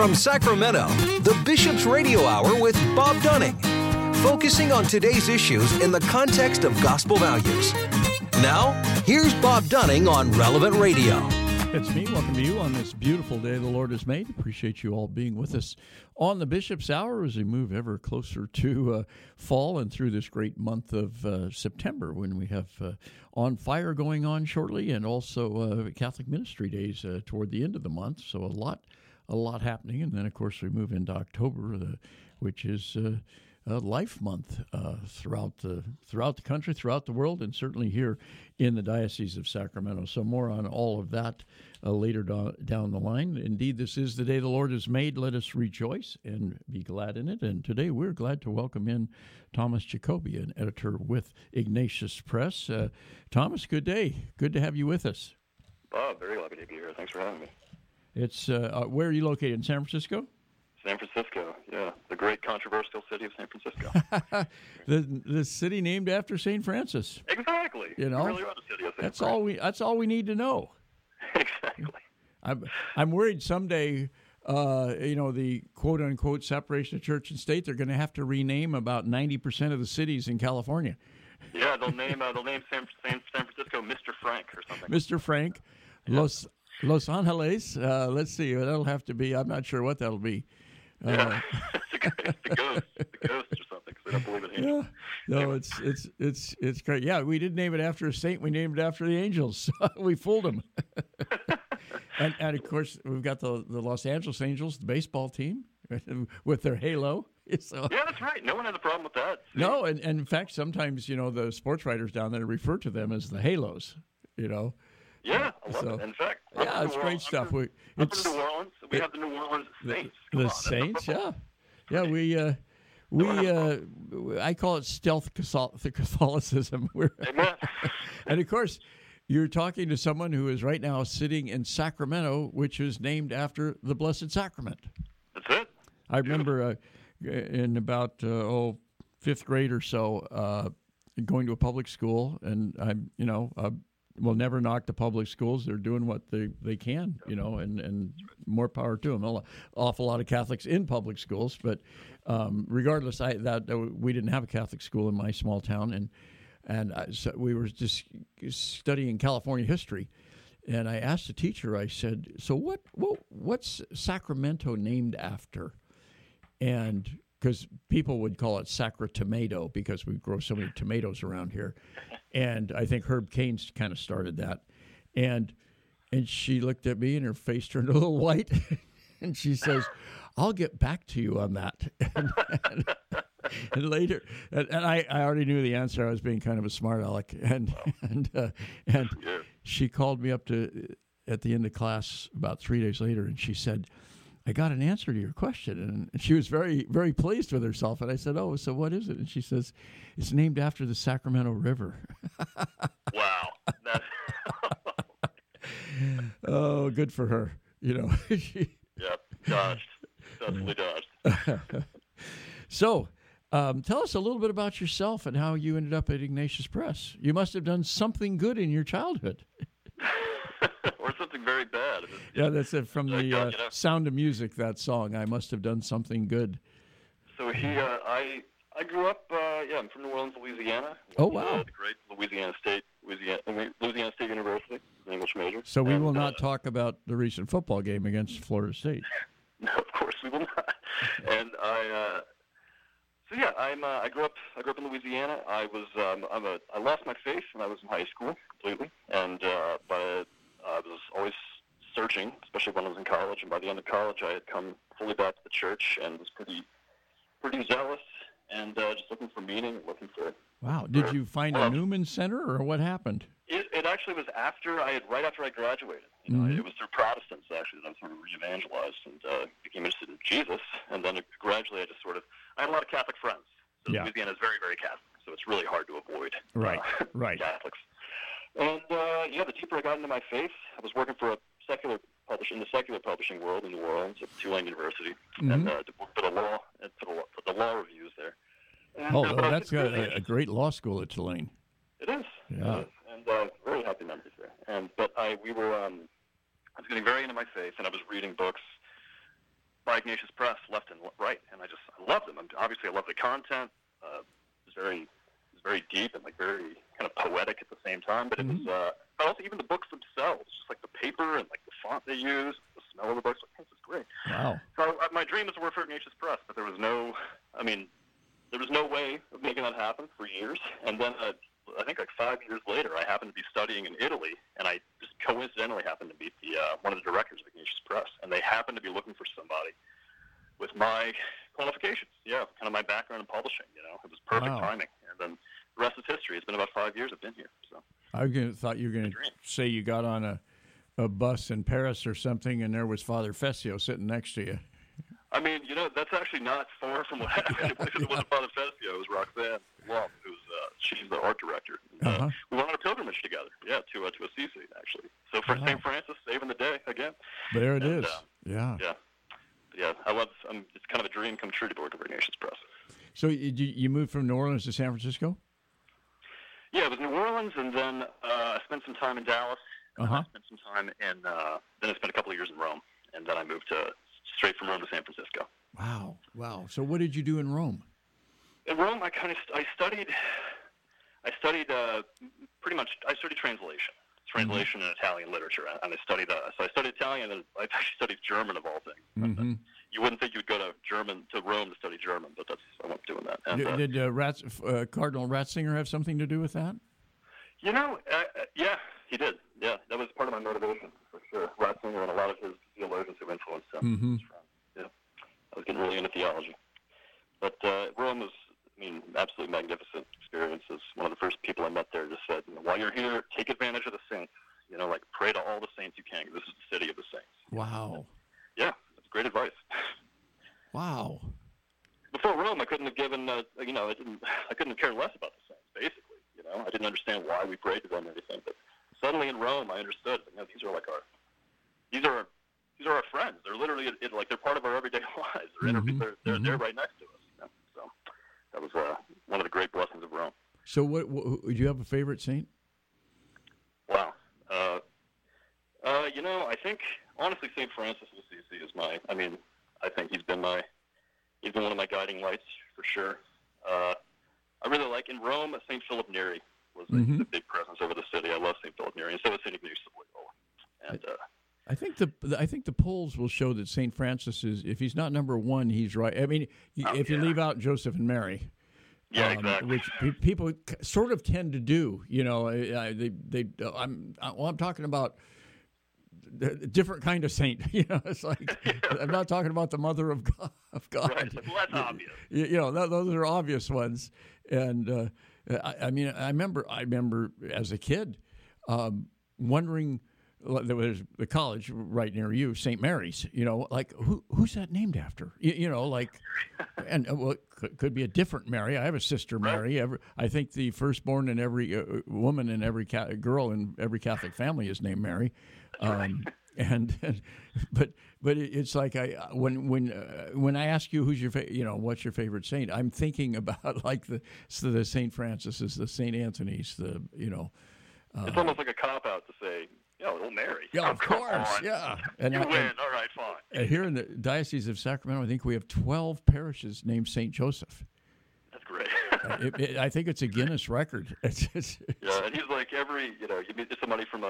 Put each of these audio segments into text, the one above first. From Sacramento, the Bishop's Radio Hour with Bob Dunning, focusing on today's issues in the context of gospel values. Now, here's Bob Dunning on Relevant Radio. It's me. Welcome to you on this beautiful day the Lord has made. Appreciate you all being with us on the Bishop's Hour as we move ever closer to fall and through this great month of September, when we have On Fire going on shortly, and also Catholic Ministry Days toward the end of the month. So a lot happening. And then, of course, we move into October, which is Life Month throughout the country, throughout the world, and certainly here in the Diocese of Sacramento. So more on all of that later down the line. Indeed, this is the day the Lord has made. Let us rejoice and be glad in it. And today we're glad to welcome in Thomas Jacobi, an editor with Ignatius Press. Thomas, good day. Good to have you with us. Bob, very happy to be here. Thanks for having me. It's where are you located? In San Francisco? San Francisco, yeah, the great controversial city of San Francisco. the city named after Saint Francis. Exactly. You know, really the city of Saint Francis. That's all we need to know. Exactly. I'm worried someday, the quote unquote separation of church and state. They're going to have to rename about 90% of the cities in California. Yeah, they'll name San Francisco Mr. Frank or something. Mr. Frank, yeah. Los Angeles. Let's see. That'll have to be. I'm not sure what that'll be. Yeah, it's a ghost or something, because they don't believe in angels. Yeah. No, it's great. Yeah, we didn't name it after a saint. We named it after the angels. We fooled them. and of course, we've got the Los Angeles Angels, the baseball team, with their halo. So, yeah, that's right. No one has a problem with that. No, and in fact, sometimes, the sports writers down there refer to them as the halos, Yeah, I love it. In fact, yeah, it's great stuff. New Orleans, we have the New Orleans Saints. The Saints, yeah, yeah. I call it stealth Catholicism. And of course, you're talking to someone who is right now sitting in Sacramento, which is named after the Blessed Sacrament. That's it. I remember in about fifth grade or so, going to a public school, and I'm, we'll never knock the public schools. They're doing what they can, and more power to them. An awful lot of Catholics in public schools, but regardless, we didn't have a Catholic school in my small town, so we were just studying California history, and I asked the teacher. I said, "So what's Sacramento named after?" And because people would call it Sacratomato because we grow so many tomatoes around here. And I think Herb Cain's kind of started that. And she looked at me, and her face turned a little white. And she says, "I'll get back to you on that." And later, and I already knew the answer. I was being kind of a smart aleck. And she called me up at the end of class about 3 days later, and she said, "I got an answer to your question," and she was very, very pleased with herself. And I said, "Oh, so what is it?" And she says, "It's named after the Sacramento River." Wow! Oh, good for her. Yep, dodged. Definitely dodged. So, tell us a little bit about yourself and how you ended up at Ignatius Press. You must have done something good in your childhood. Or something very bad. Yeah, that's it. From the Sound of Music, that song, "I Must Have Done Something Good." So I grew up, I'm from New Orleans, Louisiana. Oh, wow. The great Louisiana State University, an English major. So we will not talk about the recent football game against Florida State. No, of course we will not. And I grew up in Louisiana. I lost my faith when I was in high school completely, and I was always searching, especially when I was in college. And by the end of college, I had come fully back to the church and was pretty zealous, and just looking for meaning, looking for. Wow! Did you find a Newman Center, or what happened? It actually was right after I graduated. It was through Protestants actually that I sort of re-evangelized and became interested in Jesus. And then gradually, I had a lot of Catholic friends. So yeah. Louisiana is very, very Catholic, so it's really hard to avoid. Right. Catholics. And the deeper I got into my faith, I was working for in the secular publishing world in New Orleans at Tulane University, and did the law reviews there. And that's a great law school at Tulane. It is. Yeah. And really happy memories there. But I was getting very into my faith, and I was reading books by Ignatius Press left and right, and I love them. Obviously, I love the content. It's very deep and like very kind of poetic at the same time. But mm-hmm. But also even the books themselves, just like the paper and like the font they use, the smell of the books. Like, this is great. Wow. So my dream is to work for Ignatius Press, but there was no way of making that happen for years. And then I think like 5 years later, I happened to be studying in Italy, and I just coincidentally happened to meet one of the directors of Ignatius Press, and they happened to be looking for somebody with my qualifications, kind of my background in publishing. It was perfect timing, and then the rest is history. It's been about 5 years I've been here. So I thought you were going to say you got on a bus in Paris or something, and there was Father Fessio sitting next to you. I mean, that's actually not far from what happened. It wasn't Father Fessio. It was Roxanne Long, who's she's the art director. And, we went on a pilgrimage together, to Assisi, actually. So for St. Francis, saving the day again. There it is. Yeah, I love. It's kind of a dream come true to work at Ignatius Press. So you moved from New Orleans to San Francisco? Yeah, it was New Orleans, and then I spent some time in Dallas. And then I spent some time in. Then I spent a couple of years in Rome, and then I moved straight from Rome to San Francisco. Wow. So what did you do in Rome? In Rome, I studied translation in Italian literature, and I studied. So I studied Italian, and I actually studied German of all things. Mm-hmm. You wouldn't think you'd go to Rome to study German, but I wasn't doing that. And, did Cardinal Ratzinger have something to do with that? Yeah, he did. Yeah, that was part of my motivation for sure. Ratzinger and a lot of his theologians who influenced him. Mm-hmm. Yeah, I was getting really into theology, but Rome was. Absolutely magnificent experiences. One of the first people I met there just said, while you're here, take advantage of the saints. Like pray to all the saints you can. This is the city of the saints. Wow. Yeah, that's great advice. Wow. Before Rome, I couldn't have given. I couldn't have cared less about the saints. Basically, I didn't understand why we prayed to them or anything. But suddenly in Rome, I understood. These are our friends. They're literally they're part of our everyday lives. They're right next to us. That was one of the great blessings of Rome. So what do you have a favorite saint? Wow. I think, honestly, St. Francis of Assisi is I think he's been one of my guiding lights for sure. I really like, in Rome, Saint Philip Neri was a big presence over the city. I love Saint Philip Neri, and so is Saint Ignatius of Loyola. And, I think the polls will show that St. Francis is, if he's not number one, he's right. I mean, if you leave out Joseph and Mary, exactly. Which people sort of tend to do, I'm talking about a different kind of saint. It's like I'm not talking about the Mother of God. Right. Well, that's obvious. Those are obvious ones. And I remember as a kid wondering. There was the college right near you, St. Mary's, like who's that named after? And well, it could be a different Mary. I have a sister Mary. I think the firstborn in every woman and every girl in every Catholic family is named Mary. But it's like when I ask you what's your favorite saint, I'm thinking about like the St. Francis's, the St. Anthony's, it's almost like a cop out to say. Yeah, little Mary. Yeah, of course. Yeah. And you win. All right, fine. Here in the Diocese of Sacramento, I think we have 12 parishes named St. Joseph. That's great. I think it's a Guinness record. And he's like every, you meet somebody from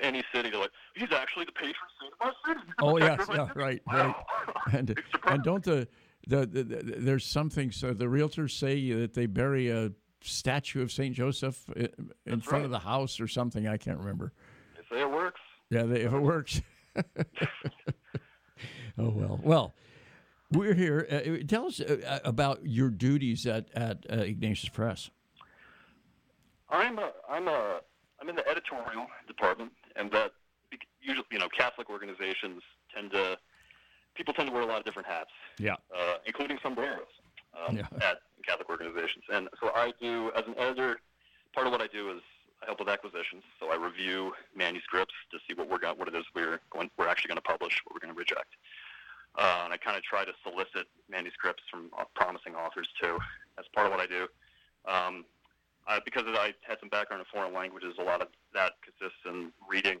any city, they're like, he's actually the patron saint of our city. Oh, yes. Yeah, right. Wow. Right. And don't there's some things, so the realtors say that they bury a statue of St. Joseph in front of the house or something. I can't remember. Say it works. Yeah, if it works. Oh, well. Well, we're here. Tell us about your duties at Ignatius Press. I'm in the editorial department, and that usually, Catholic organizations people tend to wear a lot of different hats. Yeah. Including sombreros at Catholic organizations, and so I do as an editor. Part of what I do is. I help with acquisitions, so I review manuscripts to see what it is we're actually going to publish, what we're going to reject. And I kind of try to solicit manuscripts from promising authors, too. That's part of what I do. Because I had some background in foreign languages, a lot of that consists in reading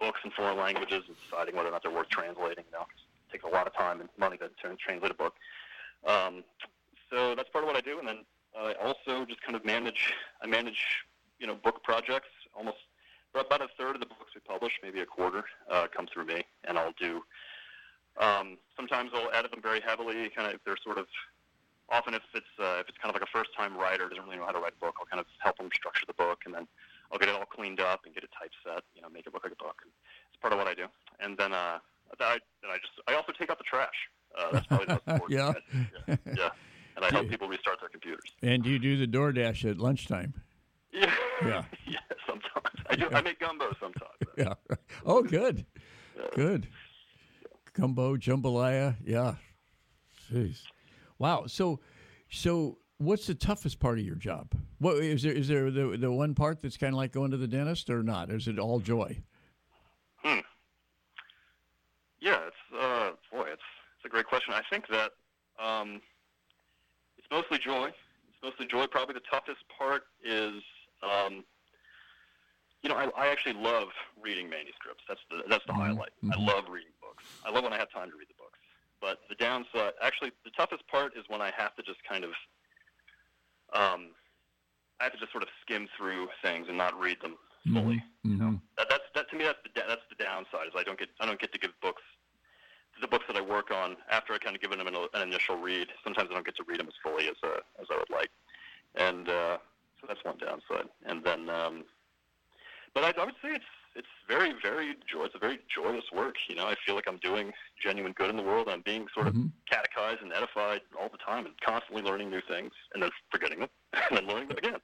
books in foreign languages and deciding whether or not they're worth translating. It takes a a lot of time and money to translate a book. So that's part of what I do, and then I also just kind of manage book projects. Almost about a third of the books we publish, maybe a quarter, comes through me, and I'll do. Sometimes I'll edit them very heavily. Often if it's kind of like a first-time writer doesn't really know how to write a book, I'll kind of help them structure the book, and then I'll get it all cleaned up and get it typeset, make it look like a book. It's part of what I do. And then I also take out the trash. That's probably the most important. Yeah. And I help people restart their computers. And do you do the DoorDash at lunchtime? Yeah. Yeah, sometimes. I do. Yeah. I make gumbo sometimes. Yeah. Oh, good. Yeah. Good. Gumbo, jambalaya. Yeah. Jeez. Wow. So what's the toughest part of your job? What is there? Is there the one part that's kind of like going to the dentist, or not? Or is it all joy? Yeah. It's it's a great question. I think that it's mostly joy. Probably the toughest part is I actually love reading manuscripts. That's the highlight. Mm-hmm. I love reading books. I love when I have time to read the books. But the downside, actually, the toughest part is when I have to just kind of, I have to just sort of skim through things and not read them fully. Mm-hmm. That's the downside, is I don't get to give books, the books that I work on, after I kind of give them an initial read. Sometimes I don't get to read them as fully as I would like, and so that's one downside. And then, but I would say it's very, very joyous. It's a very joyous work. I feel like I'm doing genuine good in the world. I'm being sort of catechized and edified all the time, and constantly learning new things, and then forgetting them, and then learning them again.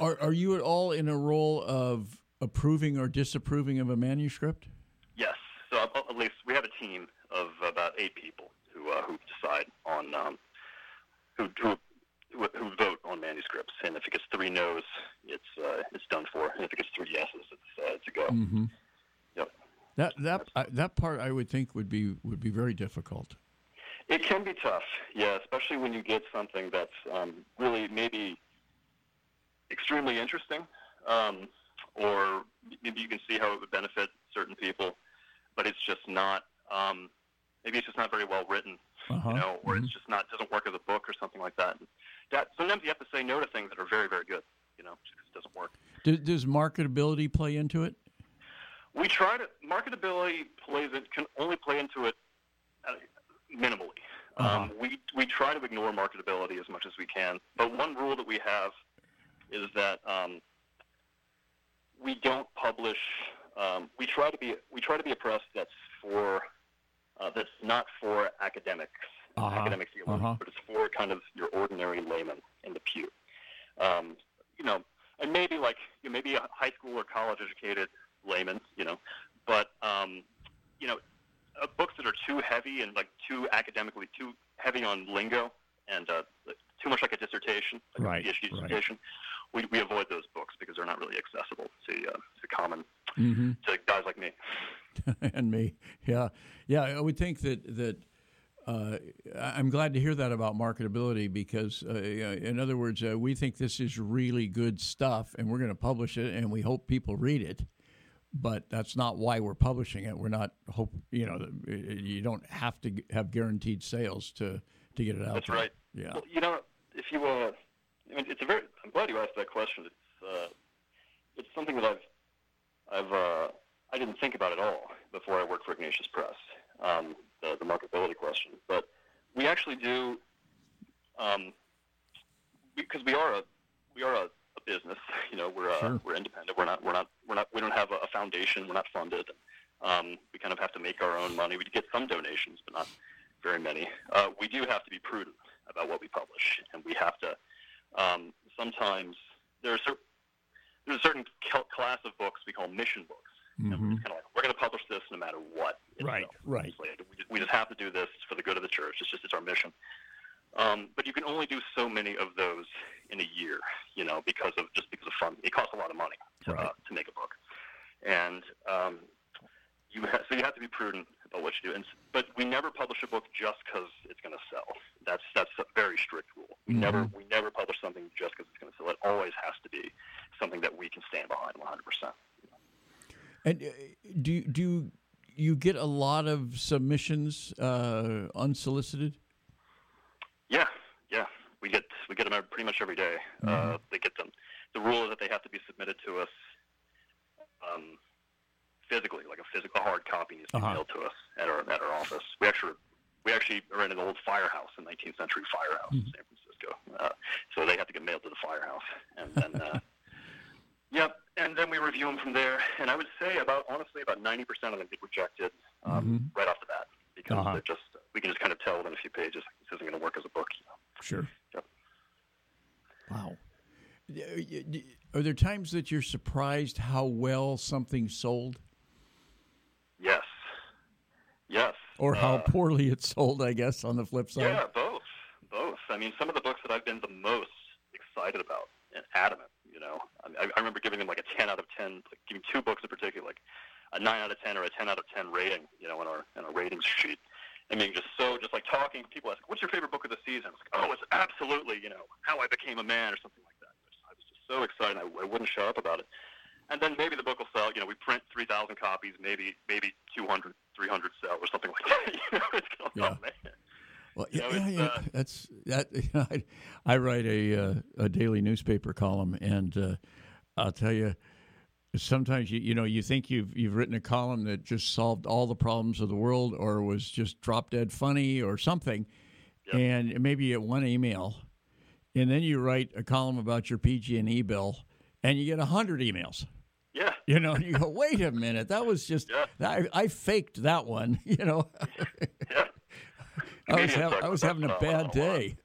Are you at all in a role of approving or disapproving of a manuscript? Yes. So at least we have a team of about 8 people who decide on who vote on manuscripts, and if it gets 3 no's, it's done for. And if it gets 3 yeses, it's a go. Mm-hmm. Yep. That part I would think would be very difficult. It can be tough, yeah, especially when you get something that's really maybe extremely interesting, or maybe you can see how it would benefit certain people, but it's just not. Maybe it's just not very well written, or it's just doesn't work as a book or something like that. Sometimes you have to say no to things that are very, very good, just because it doesn't work. Does marketability play into it? We try to. Marketability can only play into it minimally. We try to ignore marketability as much as we can, but one rule that we have is that we don't publish. We try to be a press that's for. That's not for academic theology, but it's for kind of your ordinary layman in the pew. And maybe a high school or college educated layman, but, books that are too heavy and too heavy on lingo and too much like a dissertation, a PhD dissertation, we avoid those books because they're not really accessible to common, to guys like me. And me, yeah. I would think that I'm glad to hear that about marketability because, in other words, we think this is really good stuff, and we're going to publish it, and we hope people read it. But that's not why we're publishing it. We're not you don't have to have guaranteed sales to get it out. That's right. Yeah. Well, if you I'm glad you asked that question. It's something that I didn't think about at all before I worked for Ignatius Press, the marketability question. But we actually do, because we are a business. We're independent. We're not. We don't have a foundation. We're not funded. We kind of have to make our own money. We get some donations, but not very many. We do have to be prudent about what we publish, and we have to. Sometimes there's a certain class of books we call mission books. Mm-hmm. And we're kind of we're going to publish this no matter what. Right. We just have to do this for the good of the church. It's our mission. But you can only do so many of those in a year, because of funding. It costs a lot of money to make a book, and so you have to be prudent about what you do. But we never publish a book just because it's going to sell. That's a very strict rule. We never publish something just because it's going to sell. It always has to be something that we can stand behind 100%. And do you get a lot of submissions unsolicited? Yeah. We get them pretty much every day. Mm-hmm. They get them. The rule is that they have to be submitted to us physically, like a physical hard copy needs to be mailed to us at our office. We actually rented an old firehouse, a 19th century firehouse in San Francisco. So they have to get mailed to the firehouse, and then yep. And then we review them from there. And I would say about 90% of them get rejected right off the bat because they're just we can just kind of tell within a few pages this isn't going to work as a book. You know? Sure. Yep. Wow. Are there times that you're surprised how well something sold? Yes. Or how poorly it sold, I guess, on the flip side. Yeah, both. I mean, some of the books that I've been the most excited about and adamant, you know, I remember giving them like a 10 out of 10, like giving two books in particular, like a 9 out of 10 or a 10 out of 10 rating, you know, in our ratings sheet. I mean, just like talking to people, ask, what's your favorite book of the season? I was like, oh, it's absolutely, you know, How I Became a Man or something like that. I was just so excited. I wouldn't shut up about it. And then maybe the book will sell, you know, we print 3,000 copies, maybe 200, 300 sell or something like that. You know, it's going on, man. Well, that's that. You know, I write a daily newspaper column, and I'll tell you, sometimes you know you think you've written a column that just solved all the problems of the world, or was just drop dead funny, or something, and maybe you get one email, and then you write a column about your PG&E bill, and you get 100 emails. Yeah, you know, and you go, wait a minute, that was just I faked that one, you know. I was having a bad day.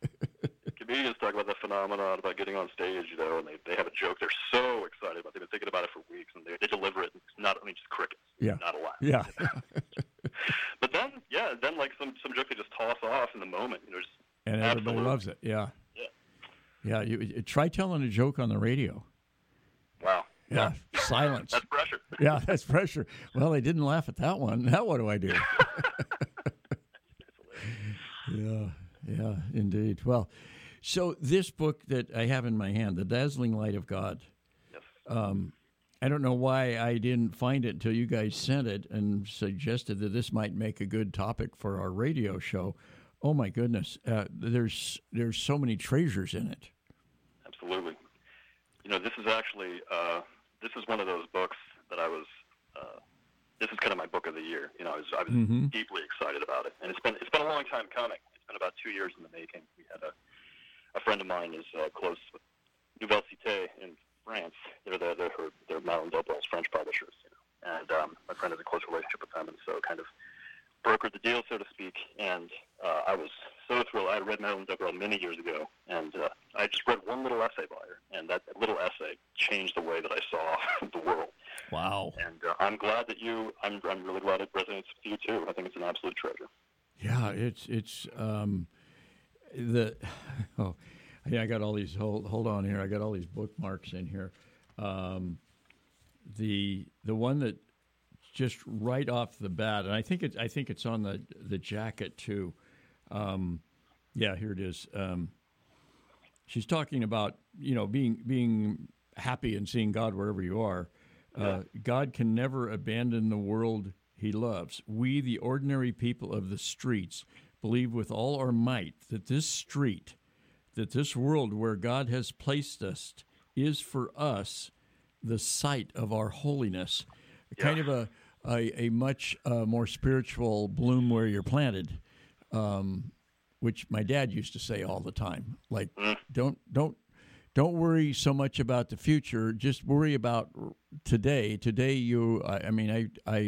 Comedians talk about the phenomenon about getting on stage, you know, and they have a joke they're so excited about. They've been thinking about it for weeks, and they deliver it, and it's not only just crickets, not a lot. Yeah. You know? But then like some joke they just toss off in the moment, you know. Just and everybody loves it, Yeah, you try telling a joke on the radio. Wow. Yeah. Silence. That's pressure. Yeah, that's pressure. Well, they didn't laugh at that one. Now what do I do? Yeah, indeed. Well, so this book that I have in my hand, The Dazzling Light of God, I don't know why I didn't find it until you guys sent it and suggested that this might make a good topic for our radio show. Oh, my goodness. There's so many treasures in it. Absolutely. You know, this is actually this is one of those books that I was this is kind of my book of the year. You know, I was deeply excited about it, and it's been a long time coming. It's been about 2 years in the making. We had a friend of mine is close with Nouvelle Cité in France. They're Madeleine Delbrêl's French publishers, you know, and my friend has a close relationship with them, and so kind of brokered the deal, so to speak. And I was so thrilled. I read Madeleine Delbrêl many years ago, and I just read one little essay by her, and that little essay changed the way that I saw the world. Wow! And I'm glad that I'm really glad it resonates with you too. I think it's an absolute treasure. Yeah, I got all these. Hold on here. I got all these bookmarks in here. The one that just right off the bat, and I think it's on the jacket too. Here it is. She's talking about, you know, being happy and seeing God wherever you are. God can never abandon the world he loves. We, the ordinary people of the streets, believe with all our might that this street, that this world where God has placed us, is for us the site of our holiness. Kind of a much more spiritual bloom where you're planted, which my dad used to say all the time. Like, don't worry so much about the future. Just worry about today. Today, I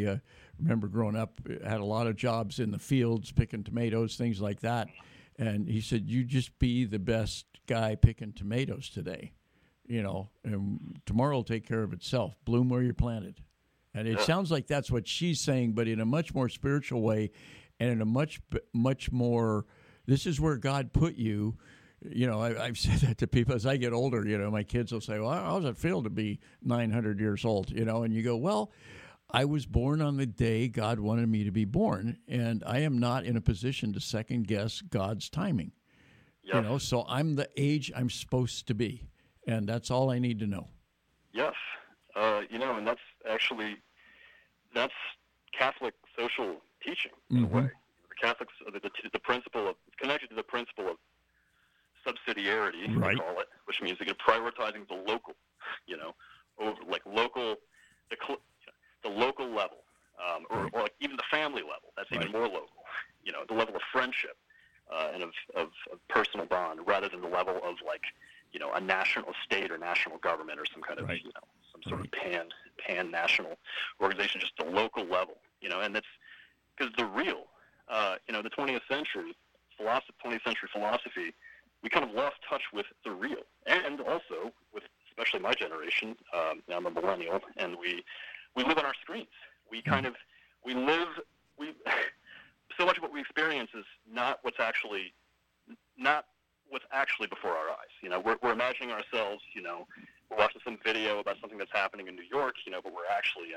remember growing up, had a lot of jobs in the fields, picking tomatoes, things like that. And he said, you just be the best guy picking tomatoes today, you know, and tomorrow will take care of itself. Bloom where you're planted. And it sounds like that's what she's saying, but in a much more spiritual way, and in a much more, this is where God put you. You know, I've said that to people as I get older. You know, my kids will say, well, how does it feel to be 900 years old? You know, and you go, well, I was born on the day God wanted me to be born, and I am not in a position to second guess God's timing. Yep. You know, so I'm the age I'm supposed to be, and that's all I need to know. Yes. You know, and that's actually, that's Catholic social teaching in a way. The Catholics, the principle of, it's connected to the principle of subsidiarity, right. They call it, which means again prioritizing the local, you know, over like local, the local level, or like even the family level. That's even more local, you know, the level of friendship and of personal bond, rather than the level of like, you know, a national state or national government or some kind of you know, some sort of pan national organization. Just the local level, you know, and that's because the real, you know, the 20th century philosophy. We kind of lost touch with the real, and also with especially my generation. I'm a millennial, and we live on our screens. We kind of so much of what we experience is not what's actually before our eyes. You know, we're imagining ourselves. You know, we're watching some video about something that's happening in New York. You know, but we're actually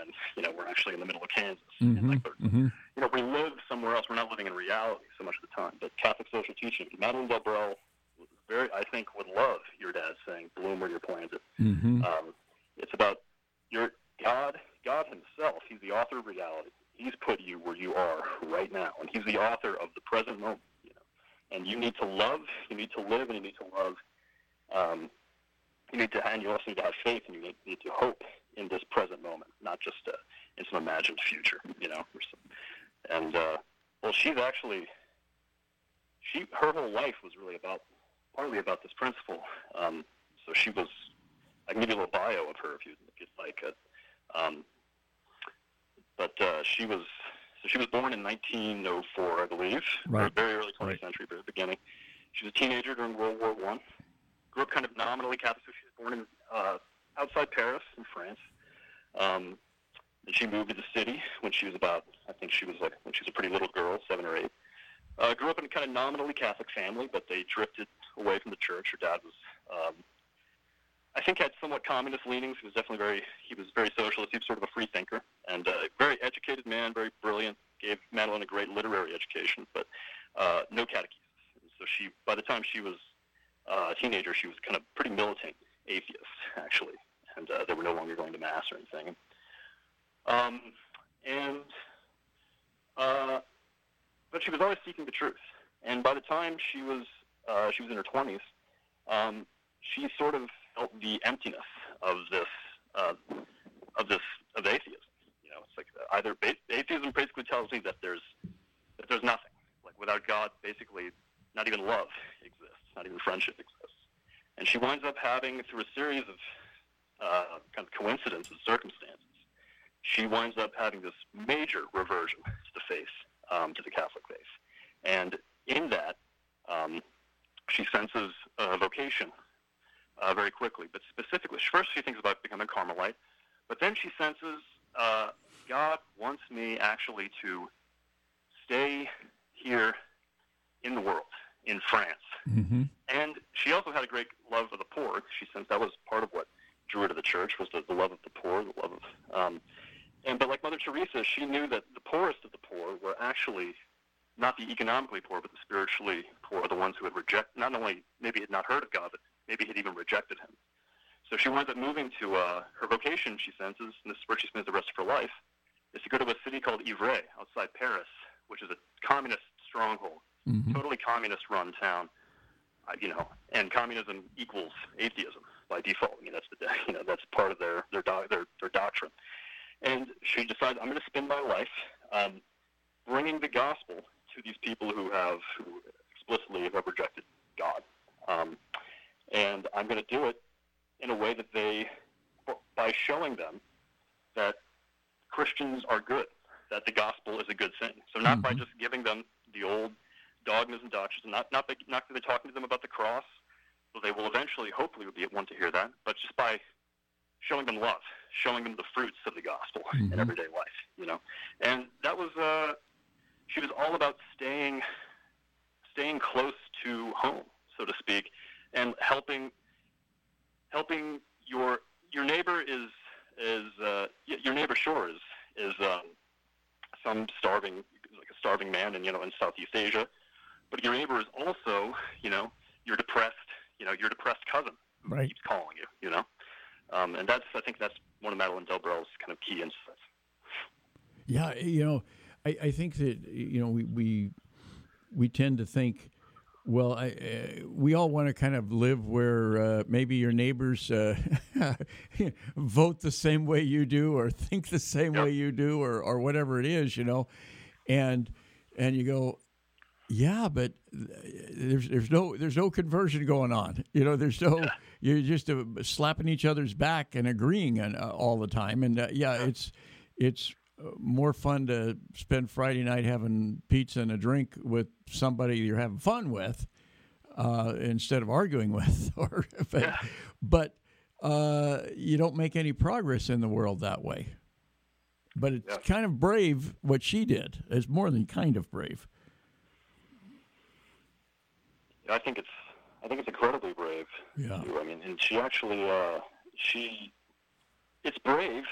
in the middle of Kansas. Mm-hmm, like mm-hmm. You know, we live somewhere else. We're not living in reality so much of the time. But Catholic social teaching, Madeleine Delbrêl. I think would love your dad saying, bloom where you're planted. Mm-hmm. It's about your God himself. He's the author of reality. He's put you where you are right now, and he's the author of the present moment. You know, and you need to love, you need to live, and you need to love. You also need to have faith, and you need to hope in this present moment, not just in some imagined future. You know, she's actually, her whole life was really partly about this principle. So she was, I can give you a little bio of her if you'd like it. She was born in 1904, I believe, very early 20th century, very beginning. She was a teenager during World War I. Grew up kind of nominally Catholic, so she was born in outside Paris in France. And she moved to the city when she was a pretty little girl, 7 or 8. Grew up in a kind of nominally Catholic family, but they drifted away from the church. Her dad was, I think, had somewhat communist leanings. He was very socialist. He was sort of a free thinker and a very educated man, very brilliant. Gave Madeleine a great literary education, but no catechesis. So she, by the time she was a teenager, she was kind of pretty militant atheist, actually, and they were no longer going to mass or anything. But she was always seeking the truth, and by the time she was in her 20s, she sort of felt the emptiness of this atheism. You know, it's like either atheism basically tells me that there's nothing, like without God, basically not even love exists, not even friendship exists. And she winds up having, through a series of kind of coincidences and circumstances, she winds up having this major reversion to the faith. To the Catholic faith, and in that, she senses a vocation very quickly. But specifically, first she thinks about becoming a Carmelite, but then she senses God wants me actually to stay here in the world, in France. Mm-hmm. And she also had a great love of the poor. She sensed that was part of what drew her to the church, was the love of the poor, the love of. But like Mother Teresa, she knew that the poorest of the poor were actually not the economically poor, but the spiritually poor, the ones who had rejected, not only maybe had not heard of God, but maybe had even rejected him. So she winds up moving to her vocation, she senses, and this is where she spends the rest of her life, is to go to a city called Ivry, outside Paris, which is a communist stronghold, mm-hmm. totally communist-run town, you know, and communism equals atheism by default. I mean, that's part of their doctrine. And she decides, I'm going to spend my life bringing the gospel to these people who explicitly have rejected God. And I'm going to do it in a way that by showing them that Christians are good, that the gospel is a good thing. So not mm-hmm. by just giving them the old dogmas and doctrines, not by talking to them about the cross, though they will eventually, hopefully, want to hear that, but just by showing them love, showing them the fruits of the gospel mm-hmm. in everyday life, you know. And that was, she was all about staying close to home, so to speak, and helping your neighbor your neighbor sure is some starving man in Southeast Asia, but your neighbor is also, you know, your depressed cousin who keeps calling you, you know. And that's, I think, that's one of Madeleine Delbrêl's kind of key insights. Yeah, I think that, we tend to think, well, we all want to kind of live where maybe your neighbors vote the same way you do, or think the same way you do, or whatever it is, and you go, yeah, but there's no conversion going on, you're just slapping each other's back and agreeing all the time, and it's more fun to spend Friday night having pizza and a drink with somebody you're having fun with instead of arguing with. But you don't make any progress in the world that way. But it's kind of brave what she did. It's more than kind of brave. Yeah, I think it's incredibly brave. Yeah. Too. I mean, and she actually it's brave.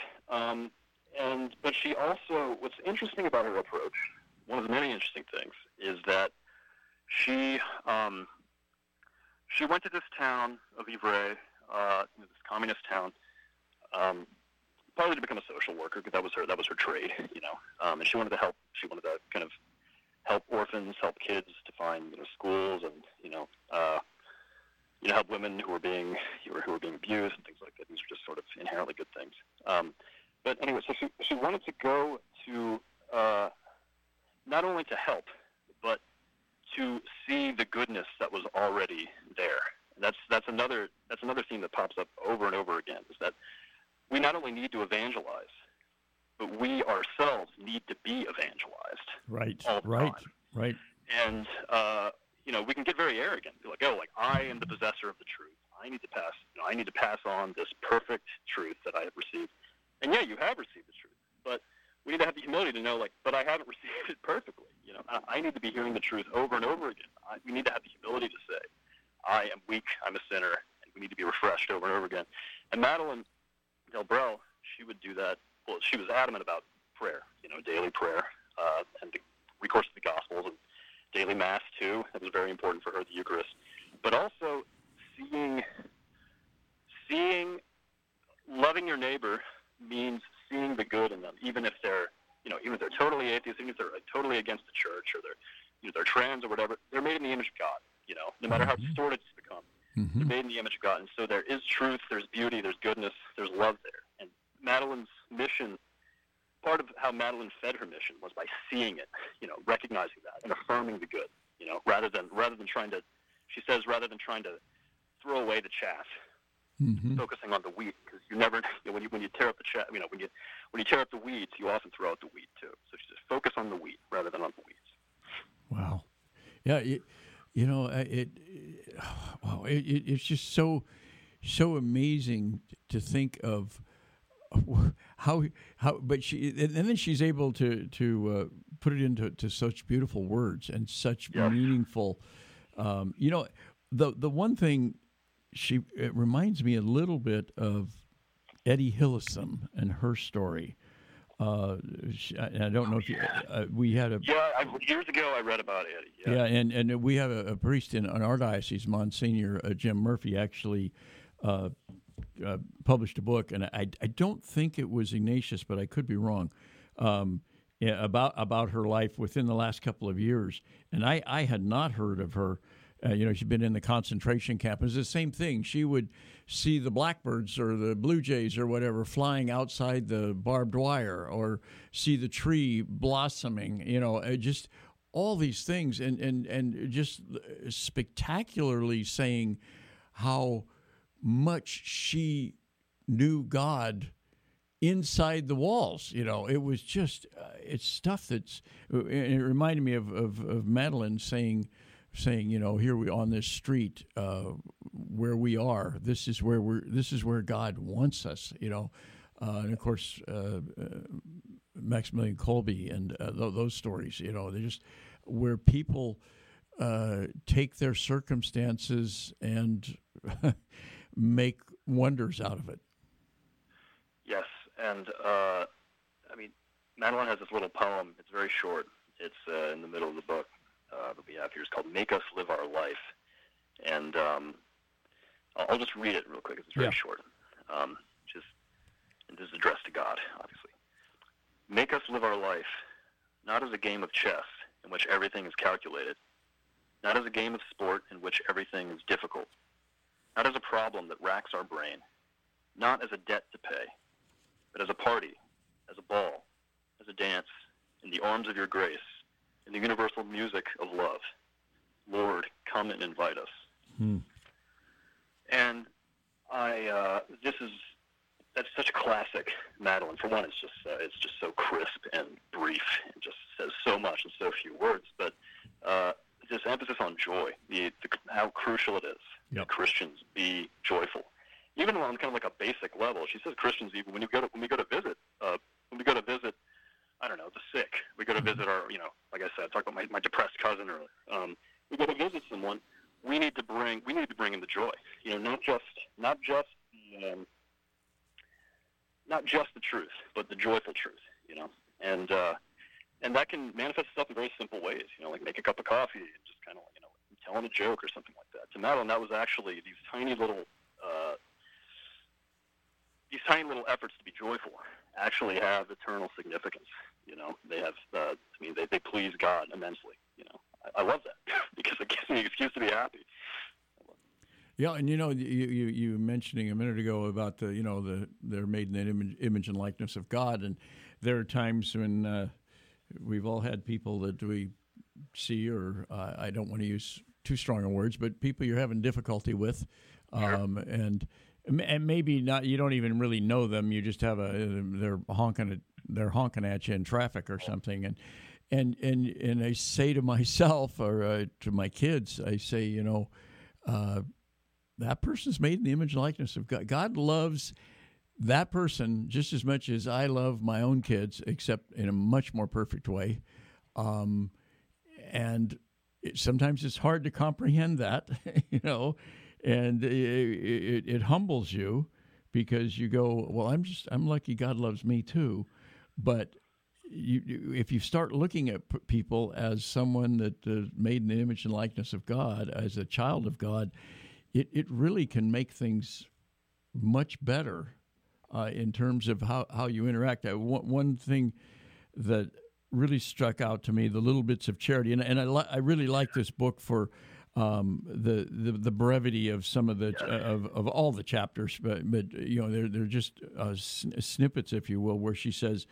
But she also, what's interesting about her approach, one of the many interesting things, is that she went to this town of Ivry, this communist town, partly to become a social worker, because that was her trade, and she wanted to kind of help orphans, help kids to find schools, and help women who were being abused and things like that. These were just sort of inherently good things. But anyway, so she wanted to go to not only to help, but to see the goodness that was already there. And that's another theme that pops up over and over again, is that we not only need to evangelize, but we ourselves need to be evangelized. Right. All the time. Right. And we can get very arrogant, be like, I am the possessor of the truth. I need to pass on this perfect truth that I have received. And you have received the truth, but we need to have the humility to know, but I haven't received it perfectly. I need to be hearing the truth over and over again. We need to have the humility to say, I am weak, I'm a sinner, and we need to be refreshed over and over again. And Madeleine Delbrêl, she would do that. Well, she was adamant about prayer, daily prayer, and the recourse to the Gospels, and daily Mass, too. That was very important for her, the Eucharist. But also, seeing loving your neighbor means seeing the good in them, even if they're, even if they're totally atheists, even if they're totally against the church, or they're, they're trans or whatever. They're made in the image of God. No matter how distorted it's become, they're made in the image of God. And so there is truth, there's beauty, there's goodness, there's love there. And Madeleine's mission, part of how Madeleine fed her mission, was by seeing it, recognizing that and affirming the good. Rather than trying to, she says, rather than trying to throw away the chaff. Mm-hmm. Focusing on the wheat, because you never when you tear up the when you tear up the weeds, you often throw out the wheat too. So just focus on the wheat rather than on the weeds. Wow, yeah, it's just so amazing to think of how. But she, and then she's able to put it into such beautiful words and such meaningful. The one thing. It reminds me a little bit of Etty Hillesum and her story. I don't know if we had a... Yeah, years ago I read about Etty. Yeah, and we have a priest in our diocese, Monsignor Jim Murphy, actually published a book, and I don't think it was Ignatius, but I could be wrong, about her life within the last couple of years. And I had not heard of her. She'd been in the concentration camp. It was the same thing. She would see the blackbirds or the blue jays or whatever flying outside the barbed wire, or see the tree blossoming, just all these things. And just spectacularly saying how much she knew God inside the walls. It was just, it's stuff that's, it reminded me of Madeleine saying, here we on this street, where we are, this is where God wants us, and of course, Maximilian Kolbe and those stories, they're just where people take their circumstances and make wonders out of it. Yes, and Madeleine has this little poem. It's very short. It's in the middle of the book. That we have here. It's called Make Us Live Our Life. And I'll just read it real quick. It's very short. This is addressed to God, obviously. make us live our life not as a game of chess in which everything is calculated, not as a game of sport in which everything is difficult, not as a problem that racks our brain, not as a debt to pay, but as a party, as a ball, as a dance, in the arms of your grace, in the universal music of love. Lord, come and invite us. And that's such a classic, Madeleine. For one, it's just so crisp and brief, and just says so much in so few words. But this emphasis on joy, how crucial it is that Christians be joyful, even on kind of like a basic level. She says Christians, even when we go to visit, I don't know, the sick. We go to visit our, like I said, I talked about my depressed cousin earlier. We go to visit someone. We need to bring in the joy. Not just the truth, but the joyful truth. And that can manifest itself in very simple ways. Like make a cup of coffee and just kind of telling a joke or something like that. To Madeleine, that was actually these tiny little efforts to be joyful actually have eternal significance. They have. They please God immensely. I love that because it gives me an excuse to be happy. Yeah, and you mentioning a minute ago about they're made in the image and likeness of God, and there are times when we've all had people that we see, or I don't want to use too strong words, but people you're having difficulty with, sure. and maybe not. You don't even really know them. You just have they're honking at you in traffic or something, and I say to myself or to my kids, I say, that person's made in the image and likeness of God. God loves that person just as much as I love my own kids, except in a much more perfect way. And sometimes it's hard to comprehend that, and it humbles you because you go, well, I'm lucky God loves me too. But if you start looking at people as someone that is made in the image and likeness of God, as a child of God, it really can make things much better in terms of how you interact. One thing that really struck out to me, the little bits of charity, and I really like this book for the brevity of some of the of all the chapters, but they're just snippets, if you will, where she says,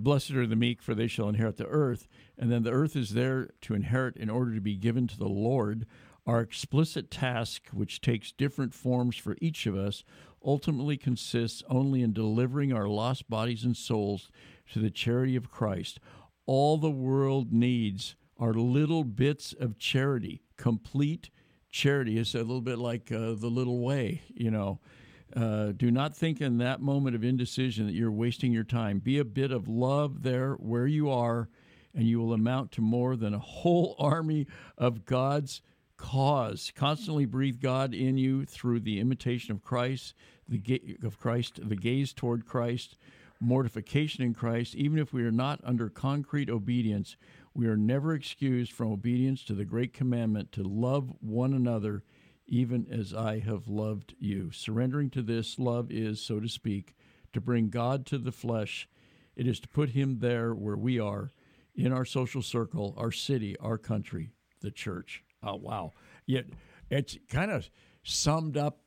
blessed are the meek, for they shall inherit the earth. And then the earth is there to inherit in order to be given to the Lord. Our explicit task, which takes different forms for each of us, ultimately consists only in delivering our lost bodies and souls to the charity of Christ. All the world needs are little bits of charity, complete charity. It's a little bit like the little way, do not think in that moment of indecision that you're wasting your time. Be a bit of love there where you are, and you will amount to more than a whole army of God's cause. Constantly breathe God in you through the imitation of Christ, the gaze toward Christ, mortification in Christ. Even if we are not under concrete obedience, we are never excused from obedience to the great commandment to love one another, even as I have loved you. Surrendering to this love is, so to speak, to bring God to the flesh. It is to put him there where we are, in our social circle, our city, our country, the church. Oh, wow. Yet it's kind of summed up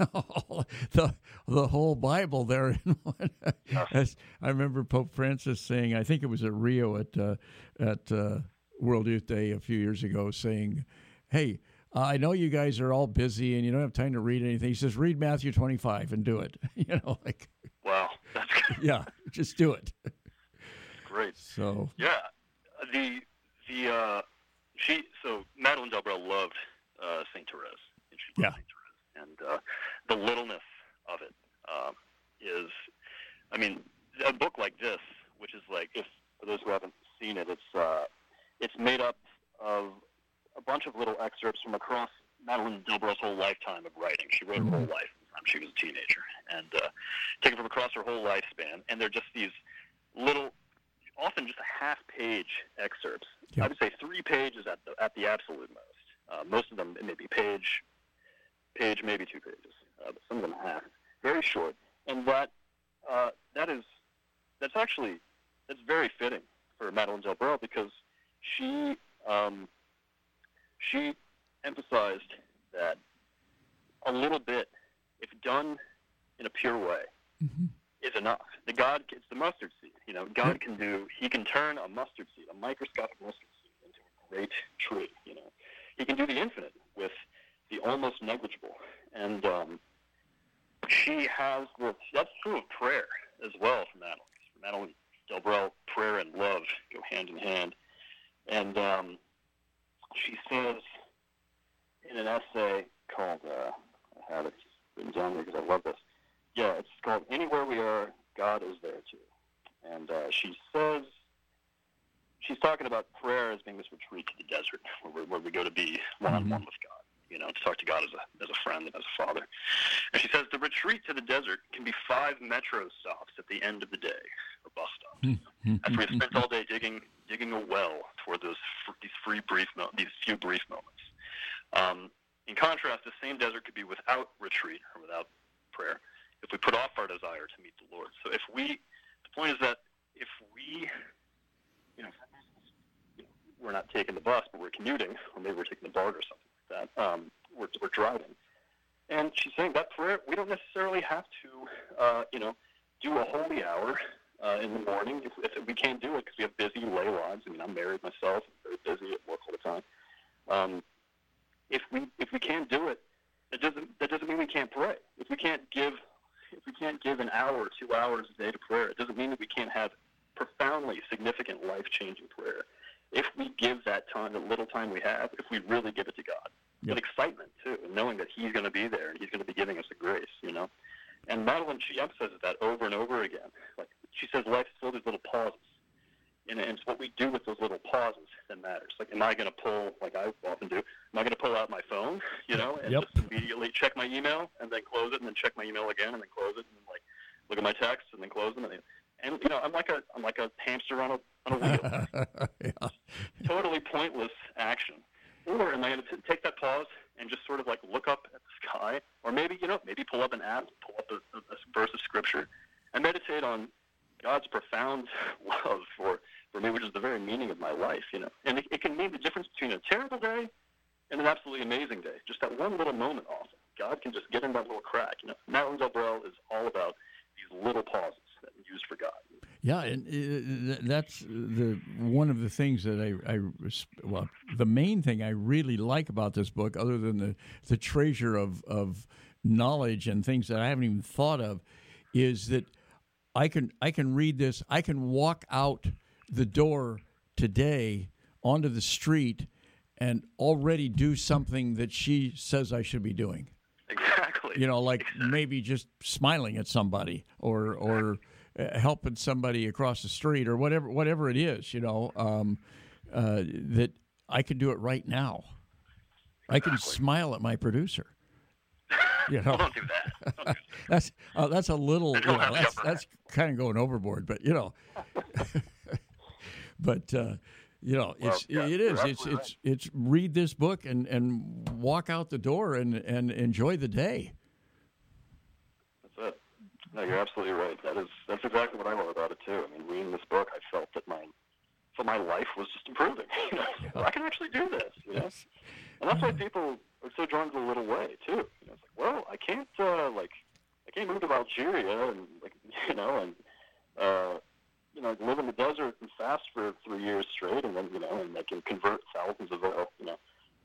the whole Bible there. I remember Pope Francis saying, I think it was at Rio at World Youth Day a few years ago, saying, hey, I know you guys are all busy and you don't have time to read anything. He says, read Matthew 25 and do it. Wow. That's good. Yeah, just do it. That's great. So yeah, Madeleine Delbrêl loved Saint Therese, and she loved Saint Therese, and the littleness of it is, a book like this, which is like, if for those who haven't seen it, it's made up of a bunch of little excerpts from across Madeleine Delbrêl's whole lifetime of writing. She wrote her whole life from the time she was a teenager, and taken from across her whole lifespan. And they're just these little, often just a half-page excerpts. Yeah. I would say 3 pages at the absolute most. Most of them, it may be page, maybe 2 pages, but some of them half. Very short, and that is that's very fitting for Madeleine Delbrêl, because she emphasized that a little bit, if done in a pure way, mm-hmm. is enough. It's the mustard seed. You know, God can do. He can turn a mustard seed, a microscopic mustard seed, into a great tree. You know, He can do the infinite with the almost negligible. And she has. Well, that's true of prayer as well for Madeleine. For Madeleine Delbrêl, prayer and love go hand in hand. And she says in an essay called, I have it written down here because I love this. Yeah, it's called Anywhere We Are, God Is There Too. And she says, she's talking about prayer as being this retreat to the desert where we go to be one-on-one with God, you know, to talk to God as a friend and as a father. And she says the retreat to the desert can be 5 metro stops at the end of the day, or bus stops, after we've spent all day digging a well toward these few brief moments. In contrast, the same desert could be without retreat or without prayer if we put off our desire to meet the Lord. So the point is that we're not taking the bus, but we're commuting, or maybe we're taking the BART or something like that, we're driving. And she's saying that prayer, we don't necessarily have to, do a holy hour in the morning if we can't do it because we have busy lay lives. I mean, I'm married myself, I'm very busy at work all the time. If we can't do it, that doesn't mean we can't pray. If we can't give an hour, 2 hours a day to prayer, it doesn't mean that we can't have profoundly significant, life-changing prayer. If we give that time, the little time we have, if we really give it to God, with excitement too, and knowing that He's going to be there and He's going to be giving us the grace, you know. And Madeleine, she emphasizes that over and over again. Like she says, life's filled with little pauses, and it's what we do with those little pauses that matters. Like, am I going to pull, like I often do, am I going to pull out my phone, you know, and just immediately check my email and then close it and then check my email again and then close it and then, like, look at my text and then close them and you know, I'm like a hamster on a wheel. Totally pointless action. Or am I going to take that pause and just sort of like look up at the sky, or maybe pull up an app, pull up a verse of scripture and meditate on God's profound love for me, which is the very meaning of my life, you know. And it can mean the difference between a terrible day and an absolutely amazing day. Just that one little moment often. God can just get in that little crack, you know. Madeleine Delbrêl is all about these little pauses that we use for God. Yeah, and that's one of the things that the main thing I really like about this book, other than the treasure of knowledge and things that I haven't even thought of, is that I can read this. I can walk out the door today onto the street and already do something that she says I should be doing. Exactly. You know, like maybe just smiling at somebody or helping somebody across the street or whatever it is, you know, that I can do it right now. Exactly. I can smile at my producer. You know, don't do that. That's a little. That's kind of going overboard, but you know, but you know, it is. It's read this book and walk out the door and enjoy the day. That's it. No, you're absolutely right. That's exactly what I love about it too. I mean, reading this book, I felt that my life was just improving. You know, I can actually do this. You know? Yes. And that's why people are so drawn to the little way too. You know, it's like, well, I can't move to Algeria and live in the desert and fast for 3 years straight, and then and I can convert thousands of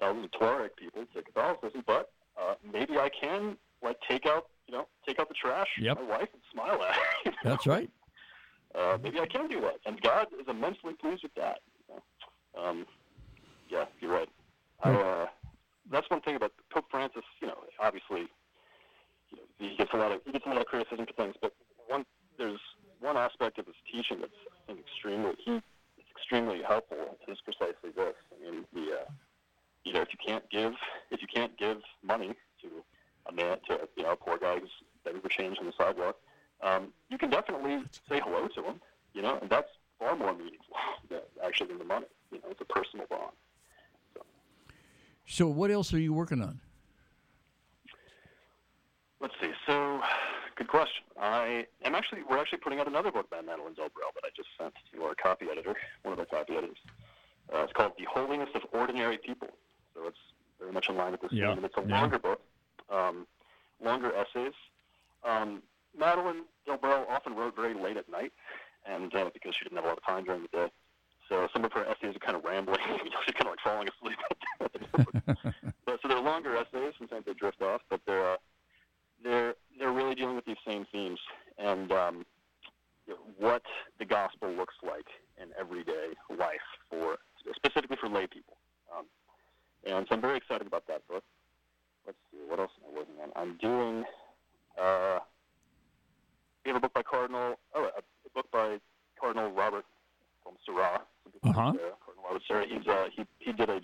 Tuareg people to Catholicism. But maybe I can take out the trash, my wife, and smile at her. You know? That's right. Maybe I can do that, and God is immensely pleased with that. You know? Yeah, you're right. That's one thing about Pope Francis. You know, obviously, he gets a lot of criticism for things, but there's one aspect of his teaching that's extremely helpful. Is precisely this. I mean, if you can't give money to a man, to a poor guy who's begging for change on the sidewalk, you can definitely say hello to him. You know, and that's far more meaningful actually than the money. You know, it's a personal bond. So what else are you working on? Let's see. So, good question. I am We're actually putting out another book by Madeleine Delbrêl that I just sent to our copy editor, one of our copy editors. It's called The Holiness of Ordinary People. So it's very much in line with this theme. And it's a longer book, longer essays. Madeleine Delbrêl often wrote very late at night, and because she didn't have a lot of time during the day. So some of her essays are kind of rambling. She's kind of like falling asleep. So they're longer essays. Sometimes they drift off, but they're really dealing with these same themes and what the gospel looks like in everyday life specifically for lay people. And so I'm very excited about that book. Let's see, what else am I working on? I'm doing we have a book by Cardinal Robert Sarah. Uh-huh. Cardinal Robert Sarah. He wrote a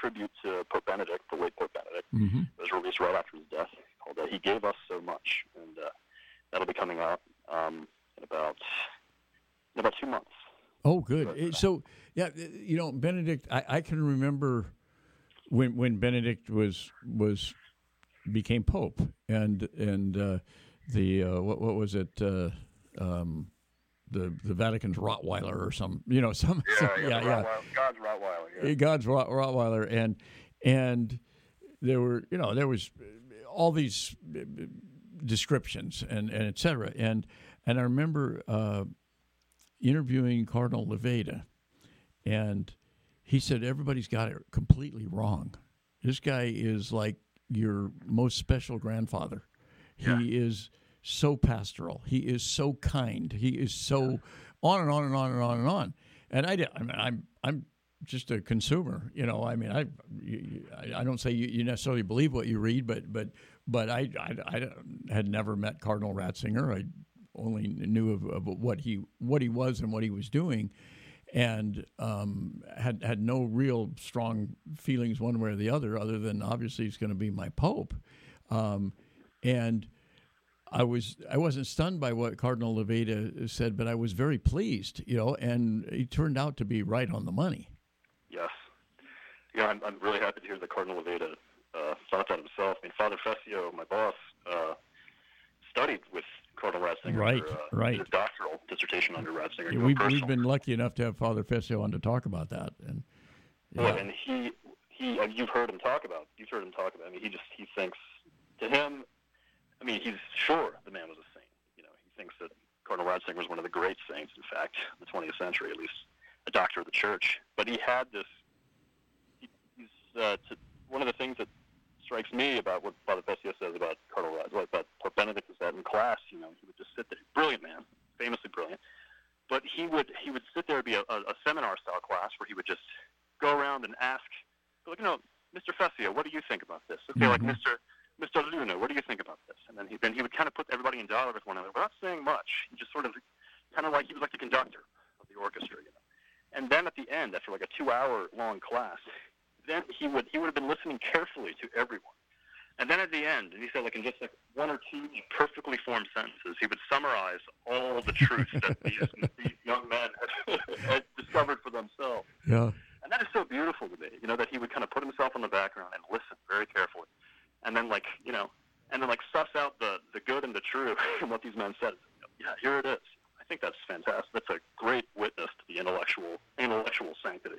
tribute to Pope Benedict, the late Pope Benedict. Mm-hmm. It was released right after his death. Called "He Gave Us So Much," and that'll be coming out in about 2 months. Oh, good. Benedict. I can remember when Benedict became Pope, the Vatican's Rottweiler or God's Rottweiler. Yeah. God's Rottweiler, and there were there was all these descriptions and et cetera. And I remember interviewing Cardinal Levada, and he said everybody's got it completely wrong. This guy is like your most special grandfather. Yeah. He is so pastoral. He is so kind. He is so on and on and on and on and on. And I'm just a consumer, I don't say you necessarily believe what you read, but I had never met Cardinal Ratzinger. I only knew of what he was and what he was doing, and had no real strong feelings one way or the other than obviously he's going to be my Pope, and. I wasn't stunned by what Cardinal Levada said, but I was very pleased, and he turned out to be right on the money. Yes. Yeah, I'm really happy to hear that Cardinal Levada thought that himself. I mean, Father Fessio, my boss, studied with Cardinal Ratzinger. Right. His doctoral dissertation under Ratzinger. Yeah, we've been lucky enough to have Father Fessio on to talk about that. And, yeah. Well, and he you've heard him talk about. I mean, he thinks to him. I mean, he's sure the man was a saint. He thinks that Cardinal Ratzinger was one of the great saints, in fact, in the 20th century, at least a doctor of the church. But he had this. One of the things that strikes me about what Father Fessio says about Cardinal Ratzinger, about Pope Benedict, is that in class, he would just sit there, brilliant man, famously brilliant. But he would sit there, it'd be a seminar-style class where he would just go around and ask, Mr. Fessio, what do you think about this? Okay, mm-hmm. like Mr. Luna, what do you think about this? And then he would kind of put everybody in dialogue with one another without saying much. He just he was like the conductor of the orchestra, And then at the end, after like a 2-hour-long class, then he would have been listening carefully to everyone. And then at the end, and he said in just like one or two perfectly formed sentences, he would summarize all the truths that these young men had discovered for themselves. Yeah. And that is so beautiful to me, that he would kind of put himself in the background and listen very carefully. And then, suss out the good and the true from what these men said. Yeah, here it is. I think that's fantastic. That's a great witness to the intellectual sanctity,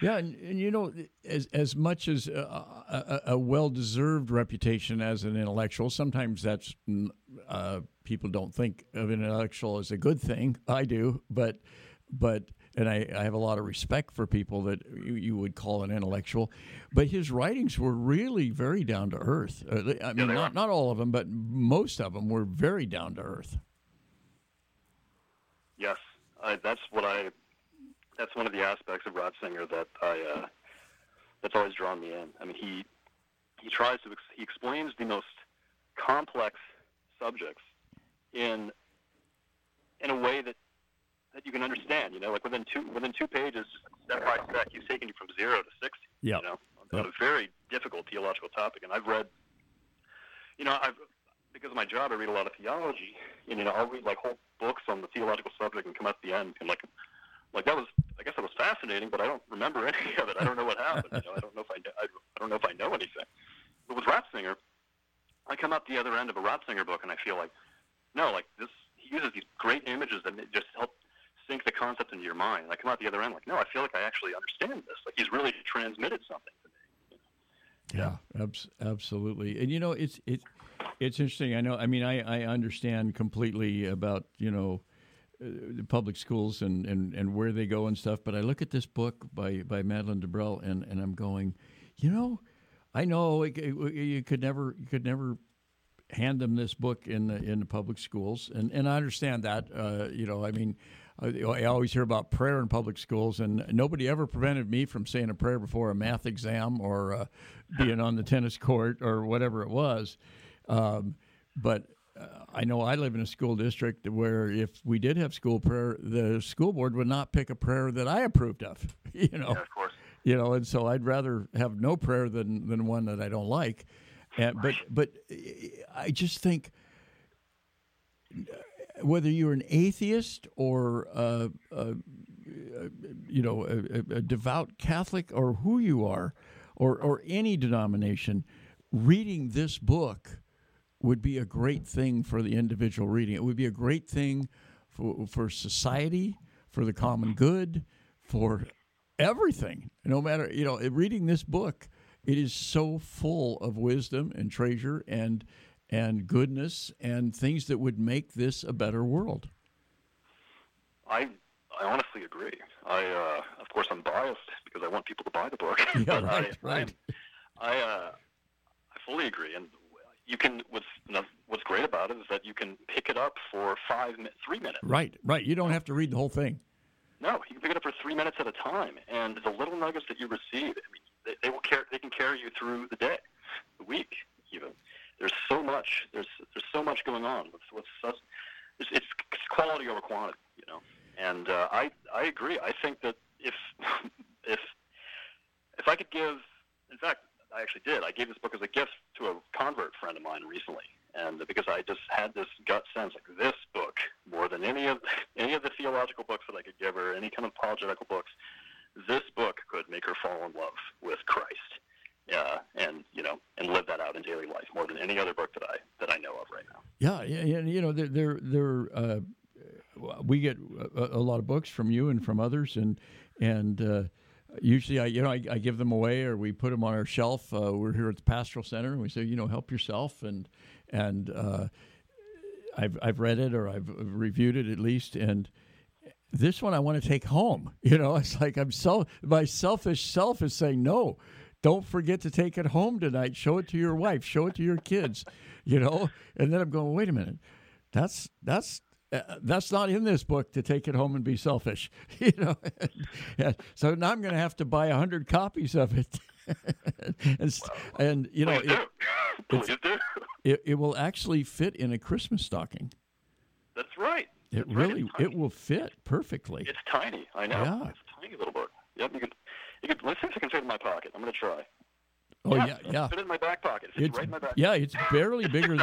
Yeah, and as much as a well-deserved reputation as an intellectual, sometimes that's people don't think of an intellectual as a good thing. I do, but. And I have a lot of respect for people that you would call an intellectual, but his writings were really very down to earth. I mean, not all of them, but most of them were very down to earth. Yes, that's one of the aspects of Ratzinger that that's always drawn me in. I mean, he explains the most complex subjects in a way that you can understand, within two pages, step by step, he's taken you from 0 to 60. Yeah. On a very difficult theological topic, and I've read, because of my job, I read a lot of theology, and I'll read like whole books on the theological subject and come out at the end and like that was, I guess, that was fascinating, but I don't remember any of it. I don't know what happened. I don't know if I don't know if I know anything. But with Ratzinger, I come out the other end of a Ratzinger book, and I feel like, no, like this. uses these great images and it just helps sink the concept into your mind. And I come out the other end like, no, I feel like I actually understand this. Like he's really transmitted something to me. You know? Yeah, absolutely. And, you know, it's interesting. I know. I mean, I understand completely about, you know, the public schools and where they go and stuff. But I look at this book by Madeleine Delbrêl and I'm going, you know, I know you could never hand them this book in the public schools, and I understand that. You know, I mean, I always hear about prayer in public schools, and nobody ever prevented me from saying a prayer before a math exam or being on the tennis court or whatever it was. But I know I live in a school district where if we did have school prayer, the school board would not pick a prayer that I approved of. You know, yeah, of course. You know, and so I'd rather have no prayer than one that I don't like. But I just think whether you're an atheist or a devout Catholic or who you are, or any denomination, reading this book would be a great thing for the individual reading. It would be a great thing for society, for the common good, for everything. No matter, you know, reading this book, it is so full of wisdom and treasure and goodness and things that would make this a better world. I honestly agree. I of course I'm biased because I want people to buy the book. Yeah, right. I fully agree. And you can. What's great about it is that you can pick it up for 3 minutes. Right. You don't have to read the whole thing. No, you can pick it up for 3 minutes at a time, and the little nuggets that you receive, I mean, they will carry. They can carry you through the day, the week, even. There's so much. There's so much going on. It's quality over quantity, you know. And I agree. I think that if I could give, in fact, I actually did. I gave this book as a gift to a convert friend of mine recently, and because I just had this gut sense, like this book, more than any of the theological books that I could give her, any kind of apologetical books, this book could make her fall in love with Christ, and live that out in daily life more than any other book that I know of right now. Yeah, and you know, we get a lot of books from you and from others, and usually I give them away or we put them on our shelf. We're here at the Pastoral Center, and we say, you know, help yourself, and I've read it or I've reviewed it at least, and this one I want to take home. You know, it's like my selfish self is saying, no, don't forget to take it home tonight. Show it to your wife. Show it to your kids, you know. And then I'm going, wait a minute. That's not in this book to take it home and be selfish, you know. So now I'm going to have to buy 100 copies of it. And you know, it will actually fit in a Christmas stocking. That's right. It really, it will fit perfectly. It's tiny, I know. Yeah. It's a tiny little book. Yep, you could. Let's see if I can fit it in my pocket. I'm going to try. Oh yeah. Fit it in my back pocket. It's right in my back. Yeah, it's barely bigger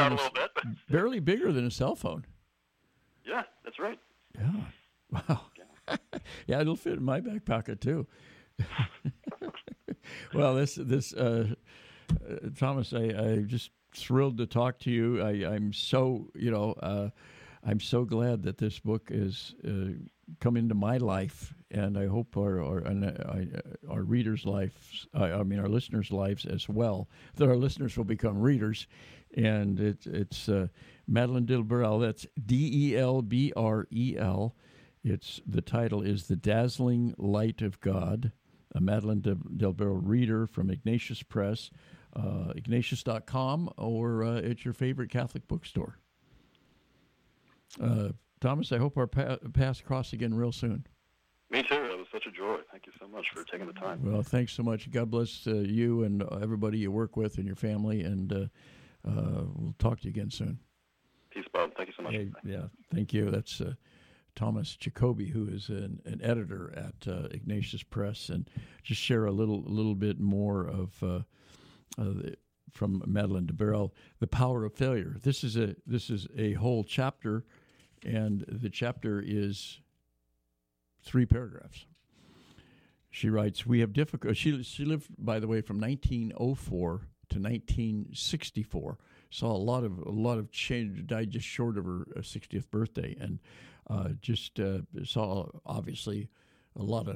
than a cell phone. Yeah, that's right. Yeah. Wow. Yeah, yeah, it'll fit in my back pocket too. Well, this Thomas, I'm just thrilled to talk to you. I'm so, you know. I'm so glad that this book has come into my life, and I hope our readers' lives, our listeners' lives as well, that our listeners will become readers. And it's Madeleine Delbrêl, that's D-E-L-B-R-E-L. The title is The Dazzling Light of God, a Madeleine Delbrêl reader from Ignatius Press, ignatius.com, or at your favorite Catholic bookstore. Thomas, I hope our paths cross again real soon. Me too. It was such a joy. Thank you so much for taking the time. Well, thanks so much. God bless you and everybody you work with and your family, and we'll talk to you again soon. Peace, Bob. Thank you so much. Hey, yeah, thank you. That's Thomas Jacobi, who is an editor at Ignatius Press, and just share a little bit more of from Madeleine Delbrêl, The Power of Failure. This is a whole chapter, and the chapter is 3 paragraphs. She writes, "We have difficult." She lived, by the way, from 1904 to 1964. saw a lot of change. Died just short of her 60th birthday, and just saw obviously a lot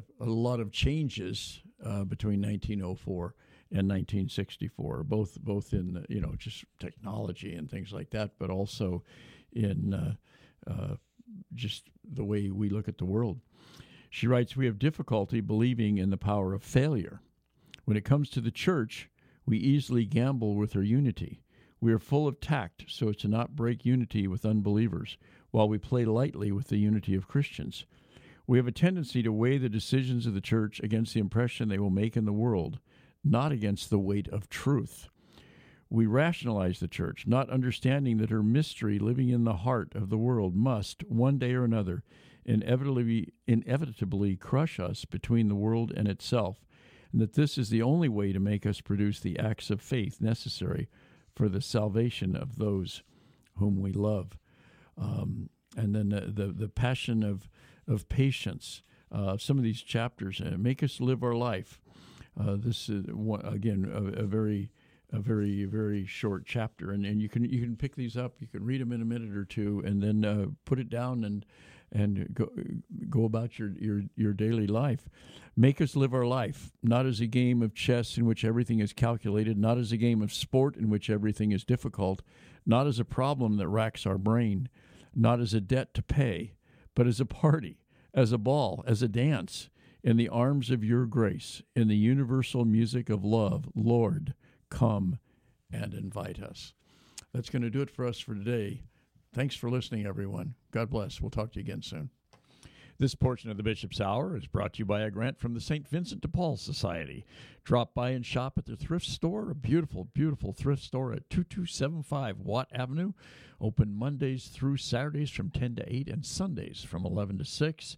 of changes between 1904 and 1964, both in, you know, just technology and things like that, but also in just the way we look at the world. She writes, "We have difficulty believing in the power of failure. When it comes to the church, we easily gamble with her unity. We are full of tact so as to not break unity with unbelievers, while we play lightly with the unity of Christians. We have a tendency to weigh the decisions of the church against the impression they will make in the world, not against the weight of truth. We rationalize the church, not understanding that her mystery living in the heart of the world must, one day or another, inevitably crush us between the world and itself, and that this is the only way to make us produce the acts of faith necessary for the salvation of those whom we love." And then the passion of patience. Some of these chapters make us live our life. This is again a very short chapter, and you can pick these up. You can read them in a minute or two, and then put it down and go about your daily life. Make us live our life, not as a game of chess in which everything is calculated, not as a game of sport in which everything is difficult, not as a problem that racks our brain, not as a debt to pay, but as a party, as a ball, as a dance, in the arms of your grace, in the universal music of love. Lord, come and invite us. That's going to do it for us for today. Thanks for listening, everyone. God bless. We'll talk to you again soon. This portion of the Bishop's Hour is brought to you by a grant from the St. Vincent de Paul Society. Drop by and shop at the thrift store, a beautiful, beautiful thrift store at 2275 Watt Avenue. Open Mondays through Saturdays from 10 to 8 and Sundays from 11 to 6.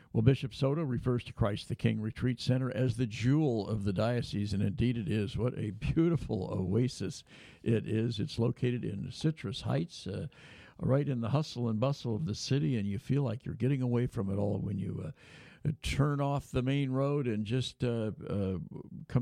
Well, Bishop Soto refers to Christ the King Retreat Center as the jewel of the diocese, and indeed it is. What a beautiful oasis it is. It's located in Citrus Heights, right in the hustle and bustle of the city, and you feel like you're getting away from it all when you turn off the main road and just come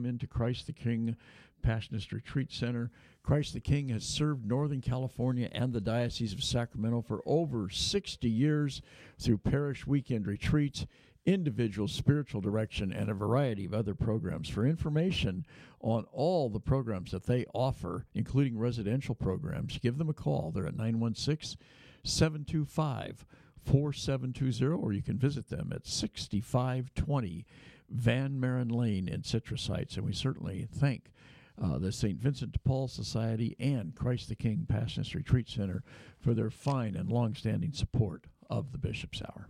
into Christ the King Passionist Retreat Center. Christ the King has served Northern California and the Diocese of Sacramento for over 60 years through parish weekend retreats, individual spiritual direction, and a variety of other programs. For information on all the programs that they offer, including residential programs, give them a call. They're at 916-725-4720, or you can visit them at 6520 Van Maren Lane in Citrus Heights. And we certainly thank the St. Vincent de Paul Society and Christ the King Passionist Retreat Center for their fine and longstanding support of the Bishop's Hour.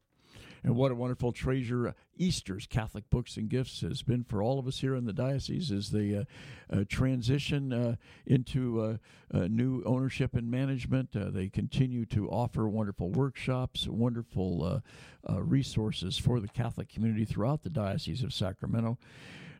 And what a wonderful treasure Easter's Catholic Books and Gifts has been for all of us here in the diocese as they transition into new ownership and management. They continue to offer wonderful workshops, wonderful resources for the Catholic community throughout the Diocese of Sacramento.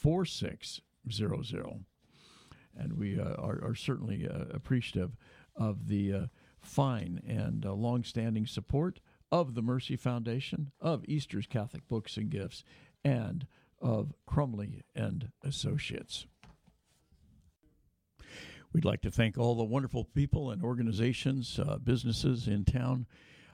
4600, and we are certainly appreciative of the fine and long-standing support of the Mercy Foundation, of Easter's Catholic Books and Gifts, and of Crumley and Associates. We'd like to thank all the wonderful people and organizations, businesses in town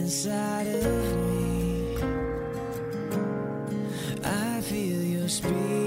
Inside of me, I feel your spirit.